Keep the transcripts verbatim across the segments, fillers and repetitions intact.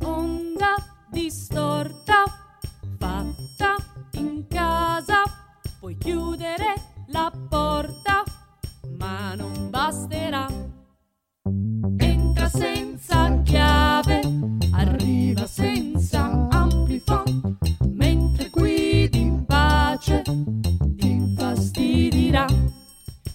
Onda distorta, fatta in casa, puoi chiudere la porta, ma non basterà. Entra senza chiave, arriva senza amplifon, mentre guidi in pace, ti infastidirà,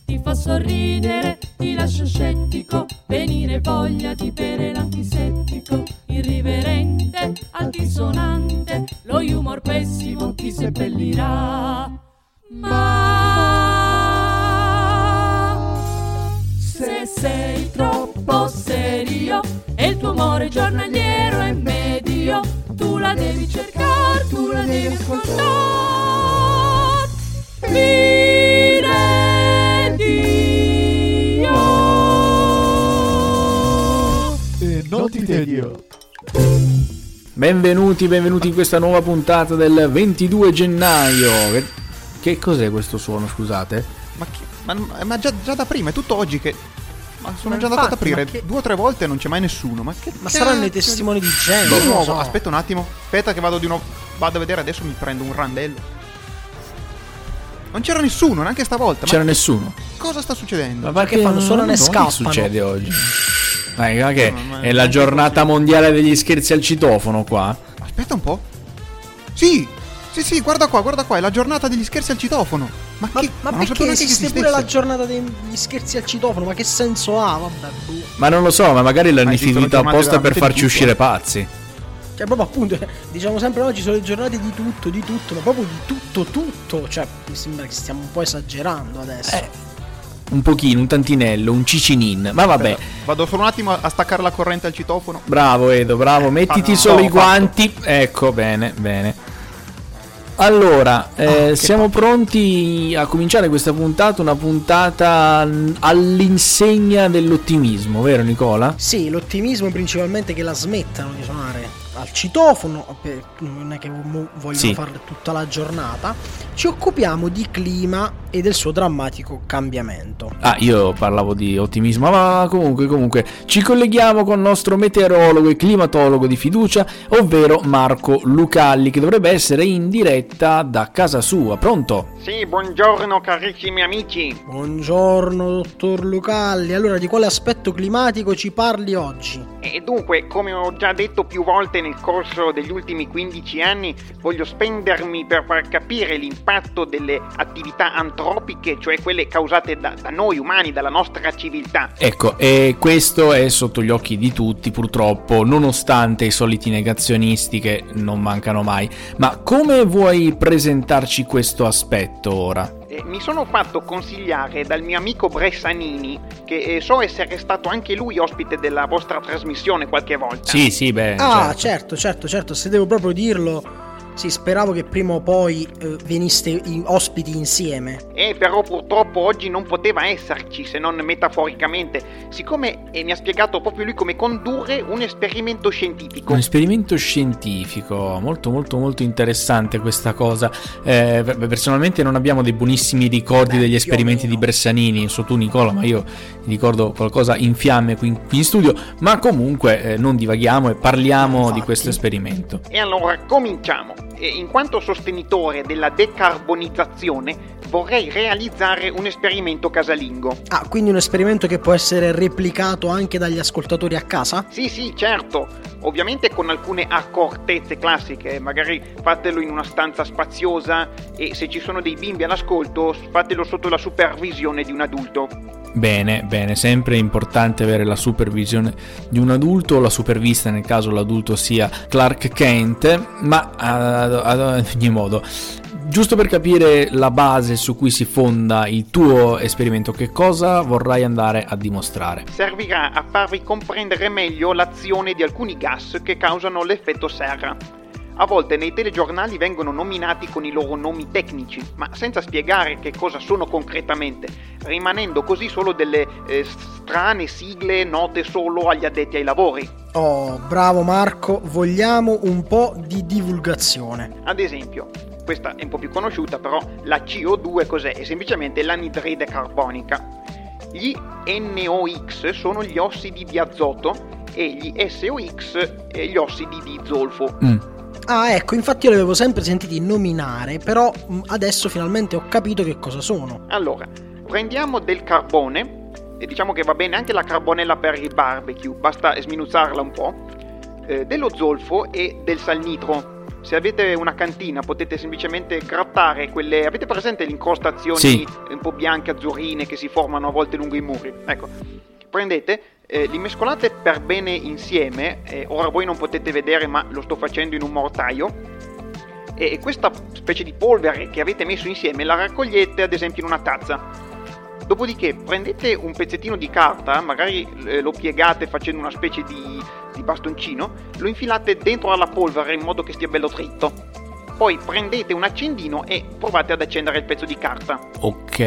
ti fa sorridere, ti lascia scettico, venire voglia di bere l'antisettico, irriverente, altisonante, lo humor pessimo ti seppellirà. Ma se sei troppo serio e il tuo amore giornaliero è medio, tu la devi cercare, tu la devi ascoltare. Dire Dio e non ti tedio. Benvenuti, benvenuti in questa nuova puntata del ventidue gennaio. Che cos'è questo suono, scusate? Ma, che, ma, ma già, già da prima, è tutto oggi che... Ma sono ma già andato ad aprire che... due o tre volte e non c'è mai nessuno. Ma che... Ma saranno i testimoni di Genova? Di nuovo, no. Aspetta un attimo. Aspetta che vado di nuovo. Vado a vedere, adesso mi prendo un randello. Non c'era nessuno, neanche stavolta. C'era ma nessuno. Cosa sta succedendo? Ma perché fanno solo ne scappano? Che succede oggi? Dai, che no, no, è la giornata mondiale degli scherzi al citofono qua. Aspetta un po'. Sì! Sì, sì, guarda qua, guarda qua, è la giornata degli scherzi al citofono. Ma, ma che ma, ma non perché esiste pure la giornata degli scherzi al citofono? Ma che senso ha? Vabbè, bu. Ma non lo so, ma magari l'hanno istituita apposta per farci uscire pazzi. Cioè, proprio appunto, diciamo sempre oggi sono le giornate di tutto, di tutto, ma proprio di tutto, tutto. Cioè, mi sembra che stiamo un po' esagerando adesso. Eh. Un pochino, un tantinello, un cicinin. Ma vabbè. Aspetta, vado solo un attimo a staccare la corrente al citofono. Bravo Edo, bravo, eh, mettiti no, solo no, i guanti. Fatto. Ecco, bene, bene. Allora, eh, ah, siamo fatto. pronti a cominciare questa puntata, una puntata all'insegna dell'ottimismo, vero Nicola? Sì, l'ottimismo principalmente che la smettano di suonare al citofono, non è che vogliono sì. farlo tutta la giornata. Ci occupiamo di clima e del suo drammatico cambiamento. Ah, io parlavo di ottimismo, ma comunque, comunque, ci colleghiamo con il nostro meteorologo e climatologo di fiducia, ovvero Marco Lucalli, che dovrebbe essere in diretta da casa sua. Pronto? Sì, buongiorno carissimi amici. Buongiorno dottor Lucalli. Allora, di quale aspetto climatico ci parli oggi? E dunque, come ho già detto più volte nel corso degli ultimi quindici anni, voglio spendermi per far capire l'impatto delle attività antropiche, cioè quelle causate da, da noi umani, dalla nostra civiltà. Ecco, e questo è sotto gli occhi di tutti purtroppo, nonostante i soliti negazionisti che non mancano mai. Ma come vuoi presentarci questo aspetto ora? Eh, mi sono fatto consigliare dal mio amico Bressanini, che eh, so essere stato anche lui ospite della vostra trasmissione qualche volta. Sì, sì, beh. Ah, certo, certo, certo, certo. Se devo proprio dirlo. Sì, speravo che prima o poi eh, veniste in ospiti insieme. Eh, però purtroppo oggi non poteva esserci, se non metaforicamente, siccome eh, mi ha spiegato proprio lui come condurre un esperimento scientifico. Un esperimento scientifico, molto molto molto interessante questa cosa. Eh, personalmente non abbiamo dei buonissimi ricordi Beh, degli esperimenti di Bressanini, so tu Nicola, ma io ricordo qualcosa in fiamme qui in, qui in studio, ma comunque eh, non divaghiamo e parliamo Infatti. di questo esperimento. E allora cominciamo. In quanto sostenitore della decarbonizzazione, vorrei realizzare un esperimento casalingo. Ah, quindi un esperimento che può essere replicato anche dagli ascoltatori a casa? Sì, sì, certo. Ovviamente con alcune accortezze classiche. Magari fatelo in una stanza spaziosa e se ci sono dei bimbi all'ascolto, fatelo sotto la supervisione di un adulto. Bene, bene, sempre è importante avere la supervisione di un adulto, la supervista nel caso l'adulto sia Clark Kent, ma ad ogni modo giusto per capire la base su cui si fonda il tuo esperimento, che cosa vorrai andare a dimostrare? Servirà a farvi comprendere meglio l'azione di alcuni gas che causano l'effetto serra. A volte nei telegiornali vengono nominati con i loro nomi tecnici, ma senza spiegare che cosa sono concretamente, rimanendo così solo delle eh, strane sigle note solo agli addetti ai lavori. Oh, bravo Marco, vogliamo un po' di divulgazione. Ad esempio, questa è un po' più conosciuta però, la C O due cos'è? È semplicemente l'anidride carbonica. Gli NOx sono gli ossidi di azoto e gli SOx eh, gli ossidi di zolfo. Mm. Ah, ecco, infatti io li avevo sempre sentiti nominare, però adesso finalmente ho capito che cosa sono. Allora, prendiamo del carbone, e diciamo che va bene anche la carbonella per il barbecue, basta sminuzzarla un po', eh, dello zolfo e del salnitro. Se avete una cantina potete semplicemente grattare quelle... Avete presente le incostazioni sì. un po' bianche, azzurrine, che si formano a volte lungo i muri? Ecco. Prendete, eh, li mescolate per bene insieme, eh, ora voi non potete vedere ma lo sto facendo in un mortaio, e questa specie di polvere che avete messo insieme la raccogliete ad esempio in una tazza. Dopodiché prendete un pezzettino di carta, magari eh, lo piegate facendo una specie di, di bastoncino, lo infilate dentro alla polvere in modo che stia bello dritto. Poi prendete un accendino e provate ad accendere il pezzo di carta. Ok,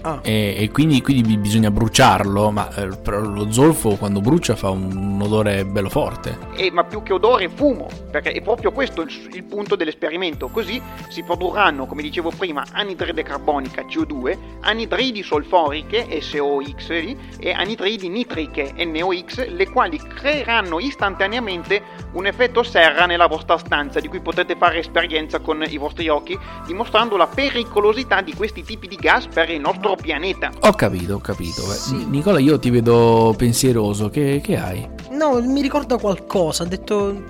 ah. e, e quindi, quindi bisogna bruciarlo, ma eh, però lo zolfo quando brucia fa un, un odore bello forte. E, ma più che odore, fumo, perché è proprio questo il, il punto dell'esperimento. Così si produrranno, come dicevo prima, anidride carbonica C O due, anidridi solforiche SOx e anidridi nitriche NOx, le quali creeranno istantaneamente un effetto serra nella vostra stanza, di cui potete fare esperienza con i vostri occhi, dimostrando la pericolosità di questi tipi di gas per il nostro pianeta. Ho capito, ho capito. Sì. Nicola, io ti vedo pensieroso, che, che hai? No, mi ricorda qualcosa, ha detto...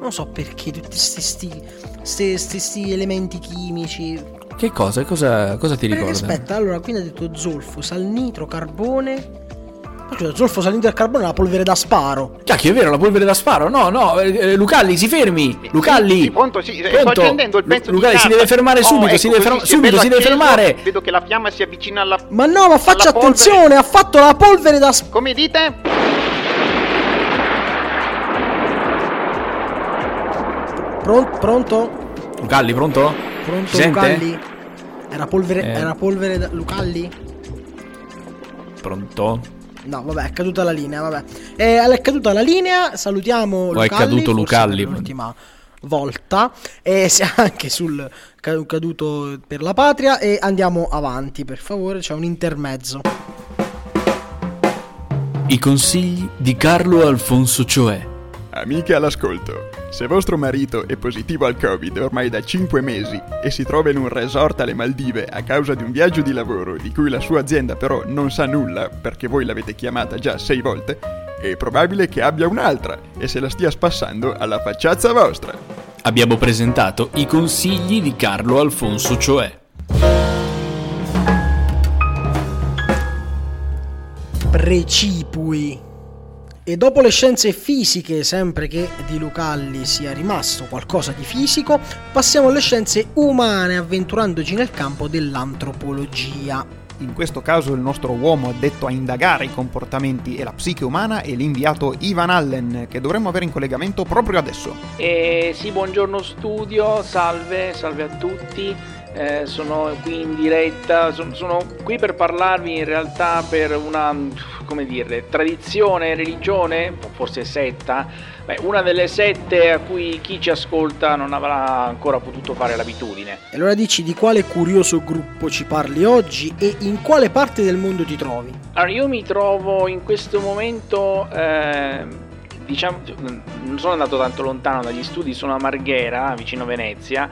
Non so perché, tutti questi elementi chimici... Che cosa? Cosa, cosa ti ricorda? Aspetta, allora, quindi ha detto zolfo, salnitro, carbone... Cioè, zolfo, salnitro e carbone, la polvere da sparo. Cacchio, è vero, la polvere da sparo. No, no, eh, Lucalli, si fermi. Lucalli, sì, sì, pronto, sì, pronto. Sto accendendo il pezzo Lu- Lucalli, di si deve fermare subito, oh, ecco, si deve fermare subito, si deve fermare. Vedo che la fiamma si avvicina alla... Ma no, ma faccia attenzione, polvere. Ha fatto la polvere da sparo. Come dite? Pronto, pronto? Lucalli, pronto? Pronto, si Lucalli? Sente? Era polvere, eh. era polvere da... Lucalli? Pronto? No, vabbè, è caduta la linea, vabbè. Eh, è caduta la linea, salutiamo Lucalli. È caduto Lucalli l'ultima volta. E eh, anche sul caduto per la patria. E andiamo avanti, per favore, c'è un intermezzo. I consigli di Carlo Alfonso Cioè. Amiche all'ascolto, se vostro marito è positivo al Covid ormai da cinque mesi e si trova in un resort alle Maldive a causa di un viaggio di lavoro di cui la sua azienda però non sa nulla perché voi l'avete chiamata già sei volte, è probabile che abbia un'altra e se la stia spassando alla facciazza vostra. Abbiamo presentato i consigli di Carlo Alfonso Cioè. Precipui. E dopo le scienze fisiche, sempre che di Lucalli sia rimasto qualcosa di fisico, passiamo alle scienze umane, avventurandoci nel campo dell'antropologia. In questo caso il nostro uomo addetto a indagare i comportamenti e la psiche umana è l'inviato Ivan Allen, che dovremmo avere in collegamento proprio adesso. Eh, sì, buongiorno studio, salve, salve a tutti. Eh, sono qui in diretta, sono, sono qui per parlarvi in realtà per una, come dire, tradizione, religione, forse setta, beh, una delle sette a cui chi ci ascolta non avrà ancora potuto fare l'abitudine. E allora dici di quale curioso gruppo ci parli oggi e in quale parte del mondo ti trovi? Allora io mi trovo in questo momento... Eh... Diciamo, non sono andato tanto lontano dagli studi, sono a Marghera, vicino Venezia,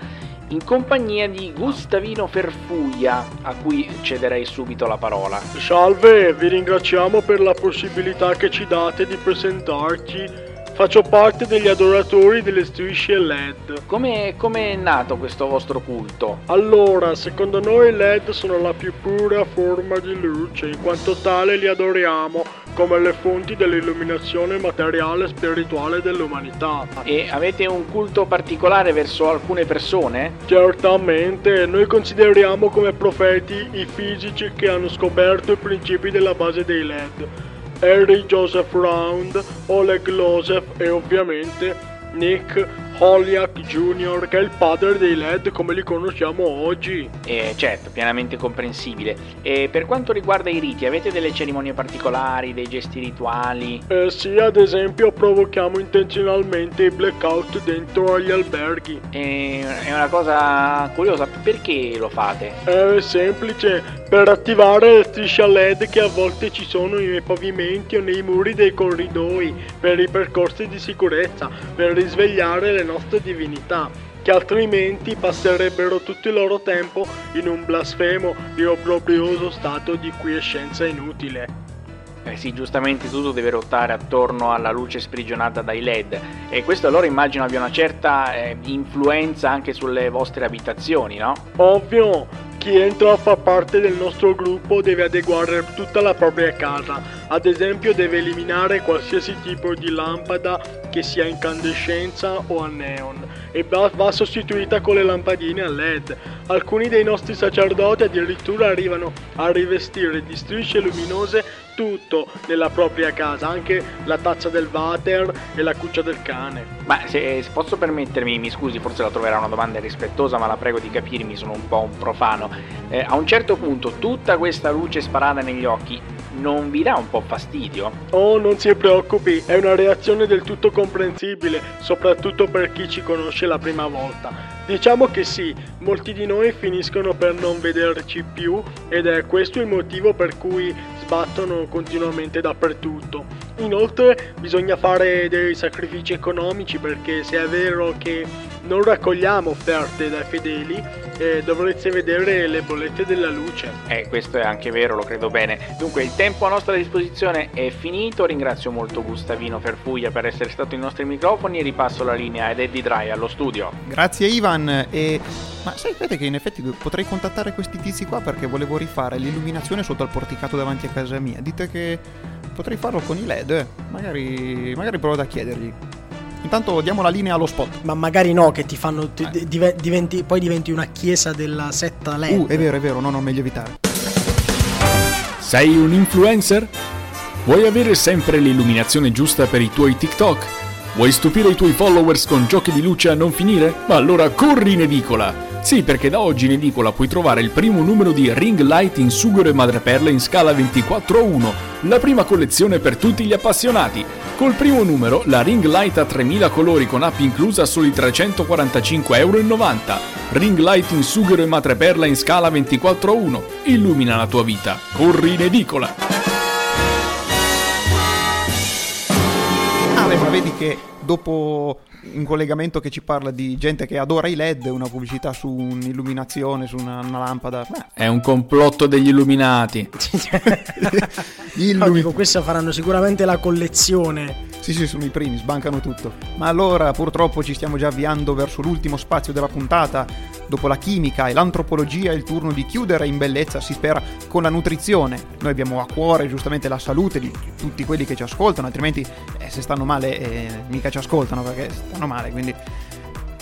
in compagnia di Gustavino Ferfuglia, a cui cederei subito la parola. Salve, vi ringraziamo per la possibilità che ci date di presentarci. Faccio parte degli adoratori delle strisce L E D. Come è nato questo vostro culto? Allora, secondo noi i L E D sono la più pura forma di luce, in quanto tale li adoriamo, come le fonti dell'illuminazione materiale e spirituale dell'umanità. E avete un culto particolare verso alcune persone? Certamente, noi consideriamo come profeti i fisici che hanno scoperto i principi della base dei L E D, Harry Joseph Round, Oleg Losev e ovviamente Nick Holonyak Junior, che è il padre dei L E D come li conosciamo oggi. Eh, certo, pienamente comprensibile. E per quanto riguarda i riti, avete delle cerimonie particolari, dei gesti rituali? Eh sì, ad esempio provochiamo intenzionalmente i blackout dentro agli alberghi. Eh, è una cosa curiosa, perché lo fate? È semplice, per attivare le strisce L E D che a volte ci sono nei pavimenti o nei muri dei corridoi, per i percorsi di sicurezza, per risvegliare le nostre divinità, che altrimenti passerebbero tutto il loro tempo in un blasfemo e obbrobrioso stato di quiescenza inutile. Eh sì, giustamente tutto deve ruotare attorno alla luce sprigionata dai L E D, e questo allora immagino abbia una certa eh, influenza anche sulle vostre abitazioni, no? Ovvio, chi entra a far parte del nostro gruppo deve adeguare tutta la propria casa, ad esempio deve eliminare qualsiasi tipo di lampada che sia incandescenza o a neon e va sostituita con le lampadine a L E D. Alcuni dei nostri sacerdoti addirittura arrivano a rivestire di strisce luminose tutto nella propria casa, anche la tazza del water e la cuccia del cane. Ma se posso permettermi, mi scusi, forse la troverà una domanda irrispettosa, ma la prego di capirmi, sono un po' un profano. Eh, a un certo punto tutta questa luce sparata negli occhi non vi dà un po' fastidio? Oh, non si preoccupi, è una reazione del tutto comprensibile, soprattutto per chi ci conosce la prima volta. Diciamo che sì, molti di noi finiscono per non vederci più ed è questo il motivo per cui sbattono continuamente dappertutto. Inoltre bisogna fare dei sacrifici economici, perché se è vero che non raccogliamo offerte dai fedeli, eh, dovreste vedere le bollette della luce. Eh, questo è anche vero, lo credo bene. Dunque il tempo a nostra disposizione è finito, ringrazio molto Gustavino Ferfuglia per essere stato ai nostri microfoni e ripasso la linea ad Eddie Dry allo studio. Grazie Ivan, e... ma sapete che in effetti potrei contattare questi tizi qua, perché volevo rifare l'illuminazione sotto al porticato davanti a casa mia. Dite che potrei farlo con i L E D, magari, magari provo a chiedergli. Intanto diamo la linea allo spot. Ma magari no, che ti fanno ti, eh. div- diventi, poi diventi una chiesa della setta L E D. Uh, è vero, è vero, no, no, meglio evitare. Sei un influencer? Vuoi avere sempre l'illuminazione giusta per i tuoi TikTok? Vuoi stupire i tuoi followers con giochi di luce a non finire? Ma allora corri in edicola! Sì, perché da oggi in edicola puoi trovare il primo numero di Ring Light in sughero e madreperla in scala ventiquattro a uno, la prima collezione per tutti gli appassionati. Col primo numero, la Ring Light a tremila colori con app inclusa a soli trecentoquarantacinque virgola novanta euro. Ring Light in sughero e madreperla in scala ventiquattro a uno. Illumina la tua vita. Corri in edicola! Ah, beh, ma vedi che dopo... in collegamento che ci parla di gente che adora i L E D, una pubblicità su un'illuminazione, su una, una lampada. Beh. È un complotto degli illuminati. No, dico, questa faranno sicuramente la collezione. Sì, sì, sono i primi, sbancano tutto. Ma allora, purtroppo ci stiamo già avviando verso l'ultimo spazio della puntata. Dopo la chimica e l'antropologia è il turno di chiudere in bellezza, si spera, con la nutrizione. Noi abbiamo a cuore giustamente la salute di tutti quelli che ci ascoltano, altrimenti eh, se stanno male eh, mica ci ascoltano, perché stanno male, quindi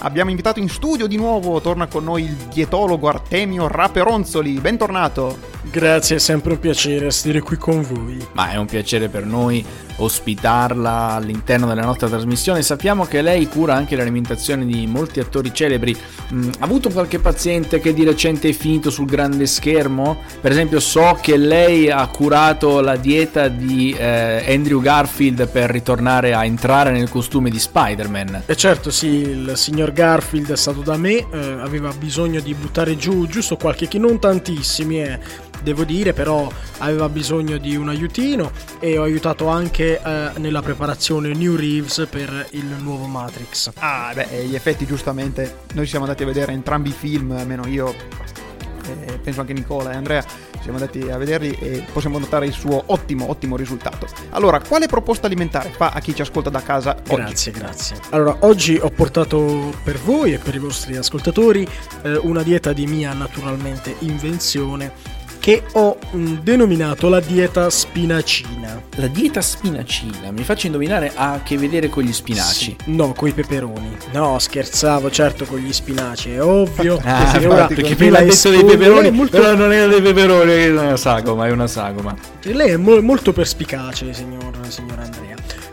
abbiamo invitato in studio di nuovo, torna con noi il dietologo Artemio Raperonzoli, bentornato. Grazie, è sempre un piacere essere qui con voi. Ma è un piacere per noi ospitarla all'interno della nostra trasmissione. Sappiamo che lei cura anche l'alimentazione di molti attori celebri. Mm, ha avuto qualche paziente che di recente è finito sul grande schermo? Per esempio so che lei ha curato la dieta di eh, Andrew Garfield per ritornare a entrare nel costume di Spider-Man. E certo, sì, il signor Garfield è stato da me, eh, aveva bisogno di buttare giù giusto qualche chilo, non tantissimi, eh. Devo dire, però aveva bisogno di un aiutino e ho aiutato anche eh, nella preparazione New Reeves per il nuovo Matrix. Ah, beh, gli effetti giustamente, noi siamo andati a vedere entrambi i film, almeno io, eh, penso anche Nicola e Andrea, siamo andati a vederli e possiamo notare il suo ottimo, ottimo risultato. Allora, quale proposta alimentare fa a chi ci ascolta da casa oggi? Grazie, grazie. Allora, oggi ho portato per voi e per i vostri ascoltatori eh, una dieta di mia naturalmente invenzione, che ho denominato la dieta spinacina. La dieta spinacina, mi faccio indovinare, ha a che vedere con gli spinaci? Sì, no, con i peperoni. No, scherzavo, certo con gli spinaci, è ovvio. Ah, che ora, perché prima ha detto dei peperoni, molto... però non è dei peperoni, è una sagoma, è una sagoma. E lei è mo- molto perspicace, signor, signor Andrea.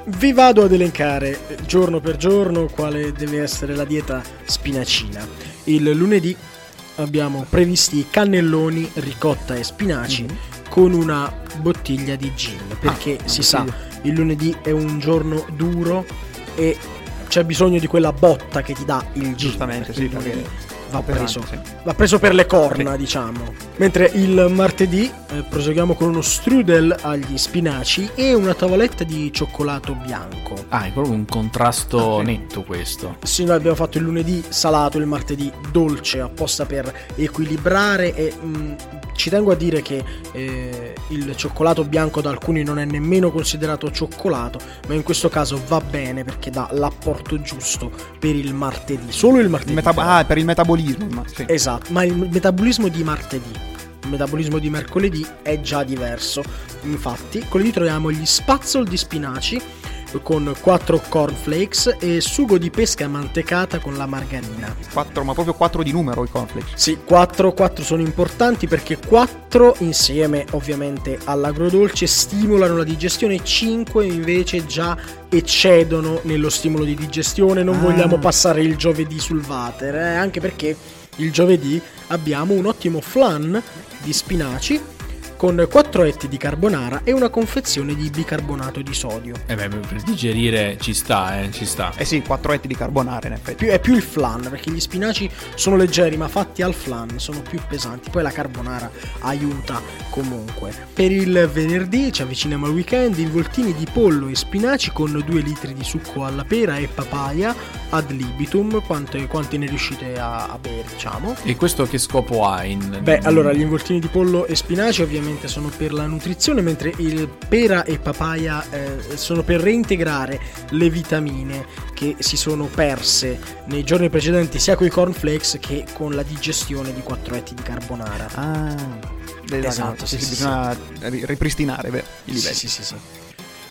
Vi vado ad elencare giorno per giorno quale deve essere la dieta spinacina. Il lunedì abbiamo previsti cannelloni, ricotta e spinaci mm-hmm. con una bottiglia di gin, perché ah, si sa, il lunedì è un giorno duro e c'è bisogno di quella botta che ti dà il gin. Giustamente, sì, perché va preso, anni, sì. va preso per le corna, sì. diciamo. Mentre il martedì eh, proseguiamo con uno strudel agli spinaci e una tavoletta di cioccolato bianco. Ah, è proprio un contrasto ah, netto questo. Sì, noi abbiamo fatto il lunedì salato, il martedì dolce, apposta per equilibrare e... Mh, ci tengo a dire che eh, il cioccolato bianco da alcuni non è nemmeno considerato cioccolato, ma in questo caso va bene perché dà l'apporto giusto per il martedì. Solo il martedì. Il metab- ah, per il metabolismo. Ma, sì. Esatto, ma il metabolismo di martedì, il metabolismo di mercoledì è già diverso. Infatti, con lì troviamo gli spazzoli di spinaci con quattro cornflakes e sugo di pesca mantecata con la margarina. Quattro, ma proprio quattro di numero i cornflakes? Sì, quattro, quattro sono importanti perché quattro insieme ovviamente all'agrodolce stimolano la digestione, cinque invece già eccedono nello stimolo di digestione. Non ah. vogliamo passare il giovedì sul water, eh? Anche perché il giovedì abbiamo un ottimo flan di spinaci con quattro etti di carbonara e una confezione di bicarbonato di sodio. Eh beh, per digerire ci sta, eh, ci sta. Eh sì, quattro etti di carbonara in effetti. Più, è più il flan, perché gli spinaci sono leggeri, ma fatti al flan sono più pesanti. Poi la carbonara aiuta comunque. Per il venerdì ci avviciniamo al weekend, involtini di pollo e spinaci con due litri di succo alla pera e papaya ad libitum, quante, quante ne riuscite a, a bere, diciamo. E questo che scopo ha? In... Beh, allora, gli involtini di pollo e spinaci ovviamente sono per la nutrizione, mentre il pera e papaya eh, sono per reintegrare le vitamine che si sono perse nei giorni precedenti sia con i cornflakes che con la digestione di quattro etti di carbonara. Ah, esatto, sì, sì, bisogna sì. ripristinare beh, i livelli. Sì, sì, sì, sì.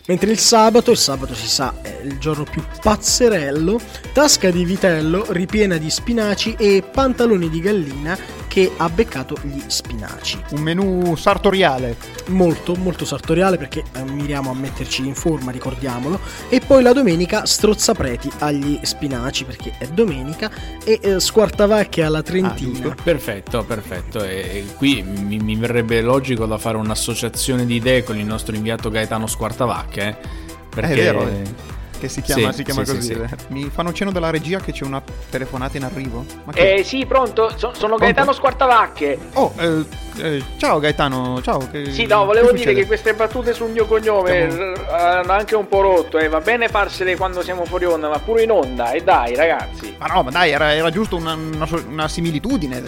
Mentre il sabato, il sabato si sa è il giorno più pazzerello, tasca di vitello ripiena di spinaci e pantaloni di gallina che ha beccato gli spinaci. Un menù sartoriale. Molto, molto sartoriale perché eh, miriamo a metterci in forma, ricordiamolo. E poi la domenica strozzapreti agli spinaci perché è domenica e eh, squartavacche alla trentina. Ah, perfetto, perfetto. E, e qui mi, mi verrebbe logico da fare un'associazione di idee con il nostro inviato Gaetano Squartavacche. Eh, perché... È vero, eh, che si chiama, sì, si chiama sì, così. Sì, sì. Mi fanno cenno dalla regia che c'è una telefonata in arrivo. Ma che... Eh sì, pronto, so, sono pronto? Gaetano Squartavacche. Oh, eh, eh, ciao Gaetano, ciao. Che... Sì, no, volevo che dire succede? Che queste battute sul mio cognome siamo... r- hanno anche un po' rotto, eh. Va bene farsele quando siamo fuori onda, ma pure in onda, e eh, dai ragazzi. Ma no, ma dai, era, era giusto una, una, una similitudine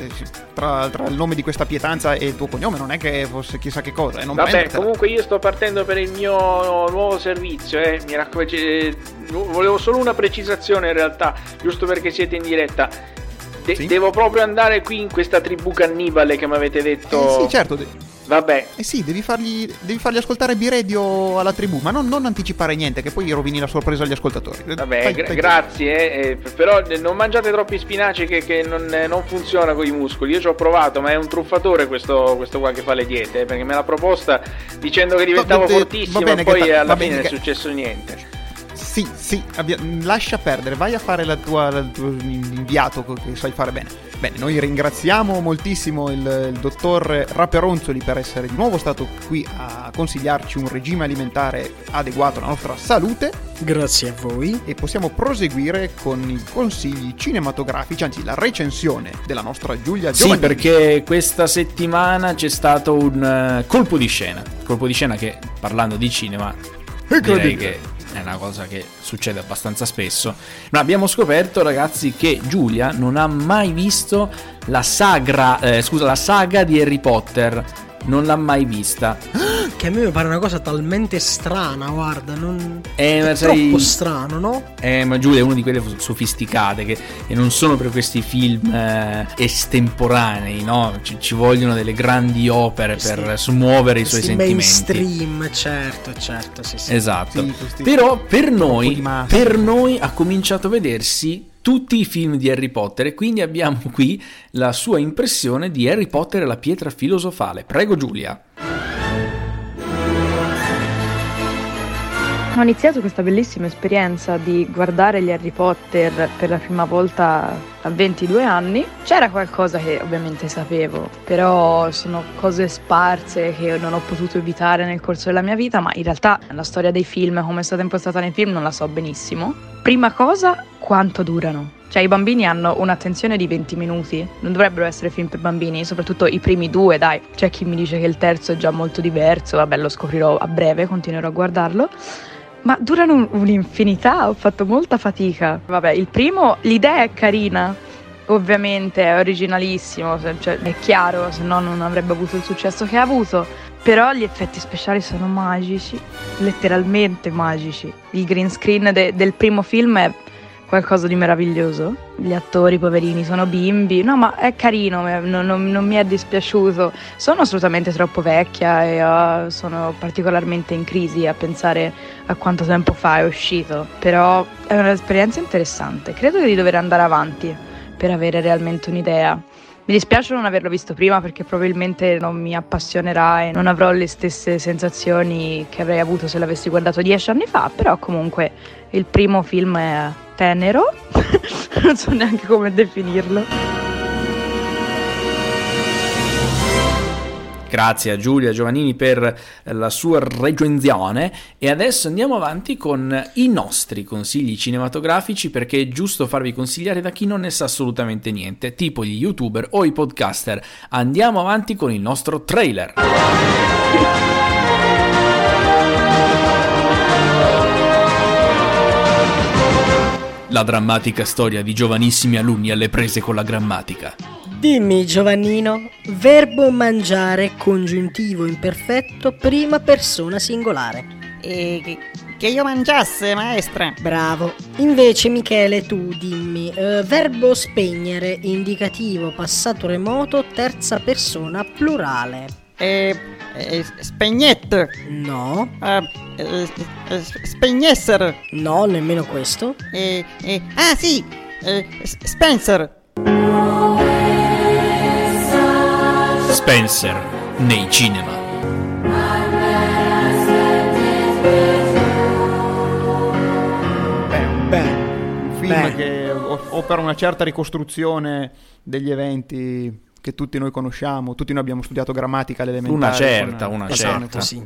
tra, tra il nome di questa pietanza e il tuo cognome, non è che fosse chissà che cosa. Eh, non Vabbè, prendertela. Comunque io sto partendo per il mio nuovo servizio, eh. Mi raccomando... Eh, volevo solo una precisazione in realtà, giusto perché siete in diretta. De- sì? Devo proprio andare qui in questa tribù cannibale che mi avete detto. Eh sì, certo. De- Vabbè. Eh sì, devi fargli, devi fargli ascoltare B-Radio alla tribù, ma non, non anticipare niente, che poi rovini la sorpresa agli ascoltatori. Vabbè, fai, gra- fai grazie, eh, eh, però non mangiate troppi spinaci che, che non, eh, non funziona con i muscoli. Io ci ho provato, ma è un truffatore questo, questo qua che fa le diete, eh, perché me l'ha proposta dicendo che diventavo va, fortissimo e poi ta- alla fine non è che... successo niente. Sì, sì, abbia... lascia perdere, vai a fare la tua, la tua inviato che sai fare bene. Bene, noi ringraziamo moltissimo il, il dottor Raperonzoli per essere di nuovo stato qui a consigliarci un regime alimentare adeguato alla nostra salute. Grazie a voi. E possiamo proseguire con i consigli cinematografici, anzi la recensione della nostra Giulia Giovanni. Sì, perché questa settimana c'è stato un uh, colpo di scena, colpo di scena che, parlando di cinema, direi che... è una cosa che succede abbastanza spesso, ma abbiamo scoperto, ragazzi, che Giulia non ha mai visto la sagra eh, scusa la saga di Harry Potter, non l'ha mai vista. Che a me mi pare una cosa talmente strana, guarda, non... eh, è sai... troppo strano, no? Eh, ma Giulia è una di quelle sofisticate che, che non sono per questi film eh, estemporanei, no? Ci, ci vogliono delle grandi opere questi, per smuovere i suoi sentimenti. Mainstream, certo, certo, sì, sì. Esatto. Sì, sì. Però per noi, per noi ha cominciato a vedersi tutti i film di Harry Potter e quindi abbiamo qui la sua impressione di Harry Potter e la pietra filosofale. Prego Giulia. Ho iniziato questa bellissima esperienza di guardare gli Harry Potter per la prima volta a ventidue anni. C'era qualcosa che ovviamente sapevo, però sono cose sparse che non ho potuto evitare nel corso della mia vita, ma in realtà la storia dei film, come è stata impostata nei film, non la so benissimo. Prima cosa, quanto durano. Cioè i bambini hanno un'attenzione di venti minuti, non dovrebbero essere film per bambini, soprattutto i primi due, dai. C'è chi mi dice che il terzo è già molto diverso, vabbè, lo scoprirò a breve, continuerò a guardarlo. Ma durano un'infinità, ho fatto molta fatica. Vabbè, il primo, l'idea è carina, ovviamente è originalissimo, cioè è chiaro, se no non avrebbe avuto il successo che ha avuto. Però gli effetti speciali sono magici, letteralmente magici. Il green screen de- del primo film è qualcosa di meraviglioso. Gli attori poverini sono bimbi, no, ma è carino, non, non, non mi è dispiaciuto. Sono assolutamente troppo vecchia e uh, sono particolarmente in crisi a pensare a quanto tempo fa è uscito, però è un'esperienza interessante. Credo di dover andare avanti per avere realmente un'idea. Mi dispiace non averlo visto prima perché probabilmente non mi appassionerà e non avrò le stesse sensazioni che avrei avuto se l'avessi guardato dieci anni fa, però comunque il primo film è tenero, non so neanche come definirlo. Grazie a Giulia Giovannini per la sua recensione e adesso andiamo avanti con i nostri consigli cinematografici, perché è giusto farvi consigliare da chi non ne sa assolutamente niente, tipo gli youtuber o i podcaster. Andiamo avanti con il nostro trailer. La drammatica storia di giovanissimi alunni alle prese con la grammatica. Dimmi Giovannino, verbo mangiare congiuntivo imperfetto prima persona singolare. E che io mangiasse, maestra. Bravo. Invece Michele, tu dimmi eh, verbo spegnere indicativo passato remoto terza persona plurale. E... Spegnet. No. uh, Spegnesser. No, nemmeno questo. eh, eh, Ah sì, eh, Spencer Spencer nei cinema. Beh, un, beh, un film beh. che opera una certa ricostruzione degli eventi che tutti noi conosciamo, tutti noi abbiamo studiato grammatica all'elementare. Una certa, una certa. Sì.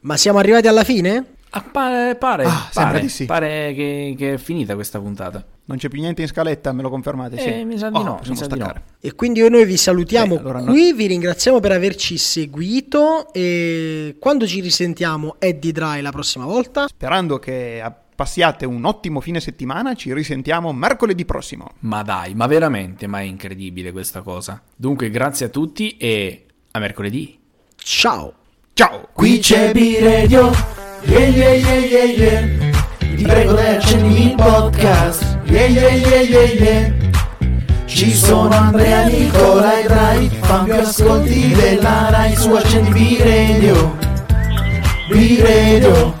Ma siamo arrivati alla fine? Ah, pare, pare, ah, pare, di sì. pare che, che è finita questa puntata. Non c'è più niente in scaletta, me lo confermate? Sì. Eh, mi sa di oh, no, possiamo mi sa di no. E quindi noi vi salutiamo. Beh, allora qui, no. Vi ringraziamo per averci seguito e quando ci risentiamo è di Dry la prossima volta. Sperando che passiate un ottimo fine settimana, ci risentiamo mercoledì prossimo. Ma dai, ma veramente, ma è incredibile questa cosa. Dunque grazie a tutti e a mercoledì. Ciao. Ciao. Qui c'è B-Radio, yeah yeah yeah yeah yeah. Ti prego dai, accendi il podcast, yeah yeah yeah yeah yeah. Ci sono Andrea, Nicola e Rai, fan più ascolti della Rai su Accendi B-Radio, B-Radio.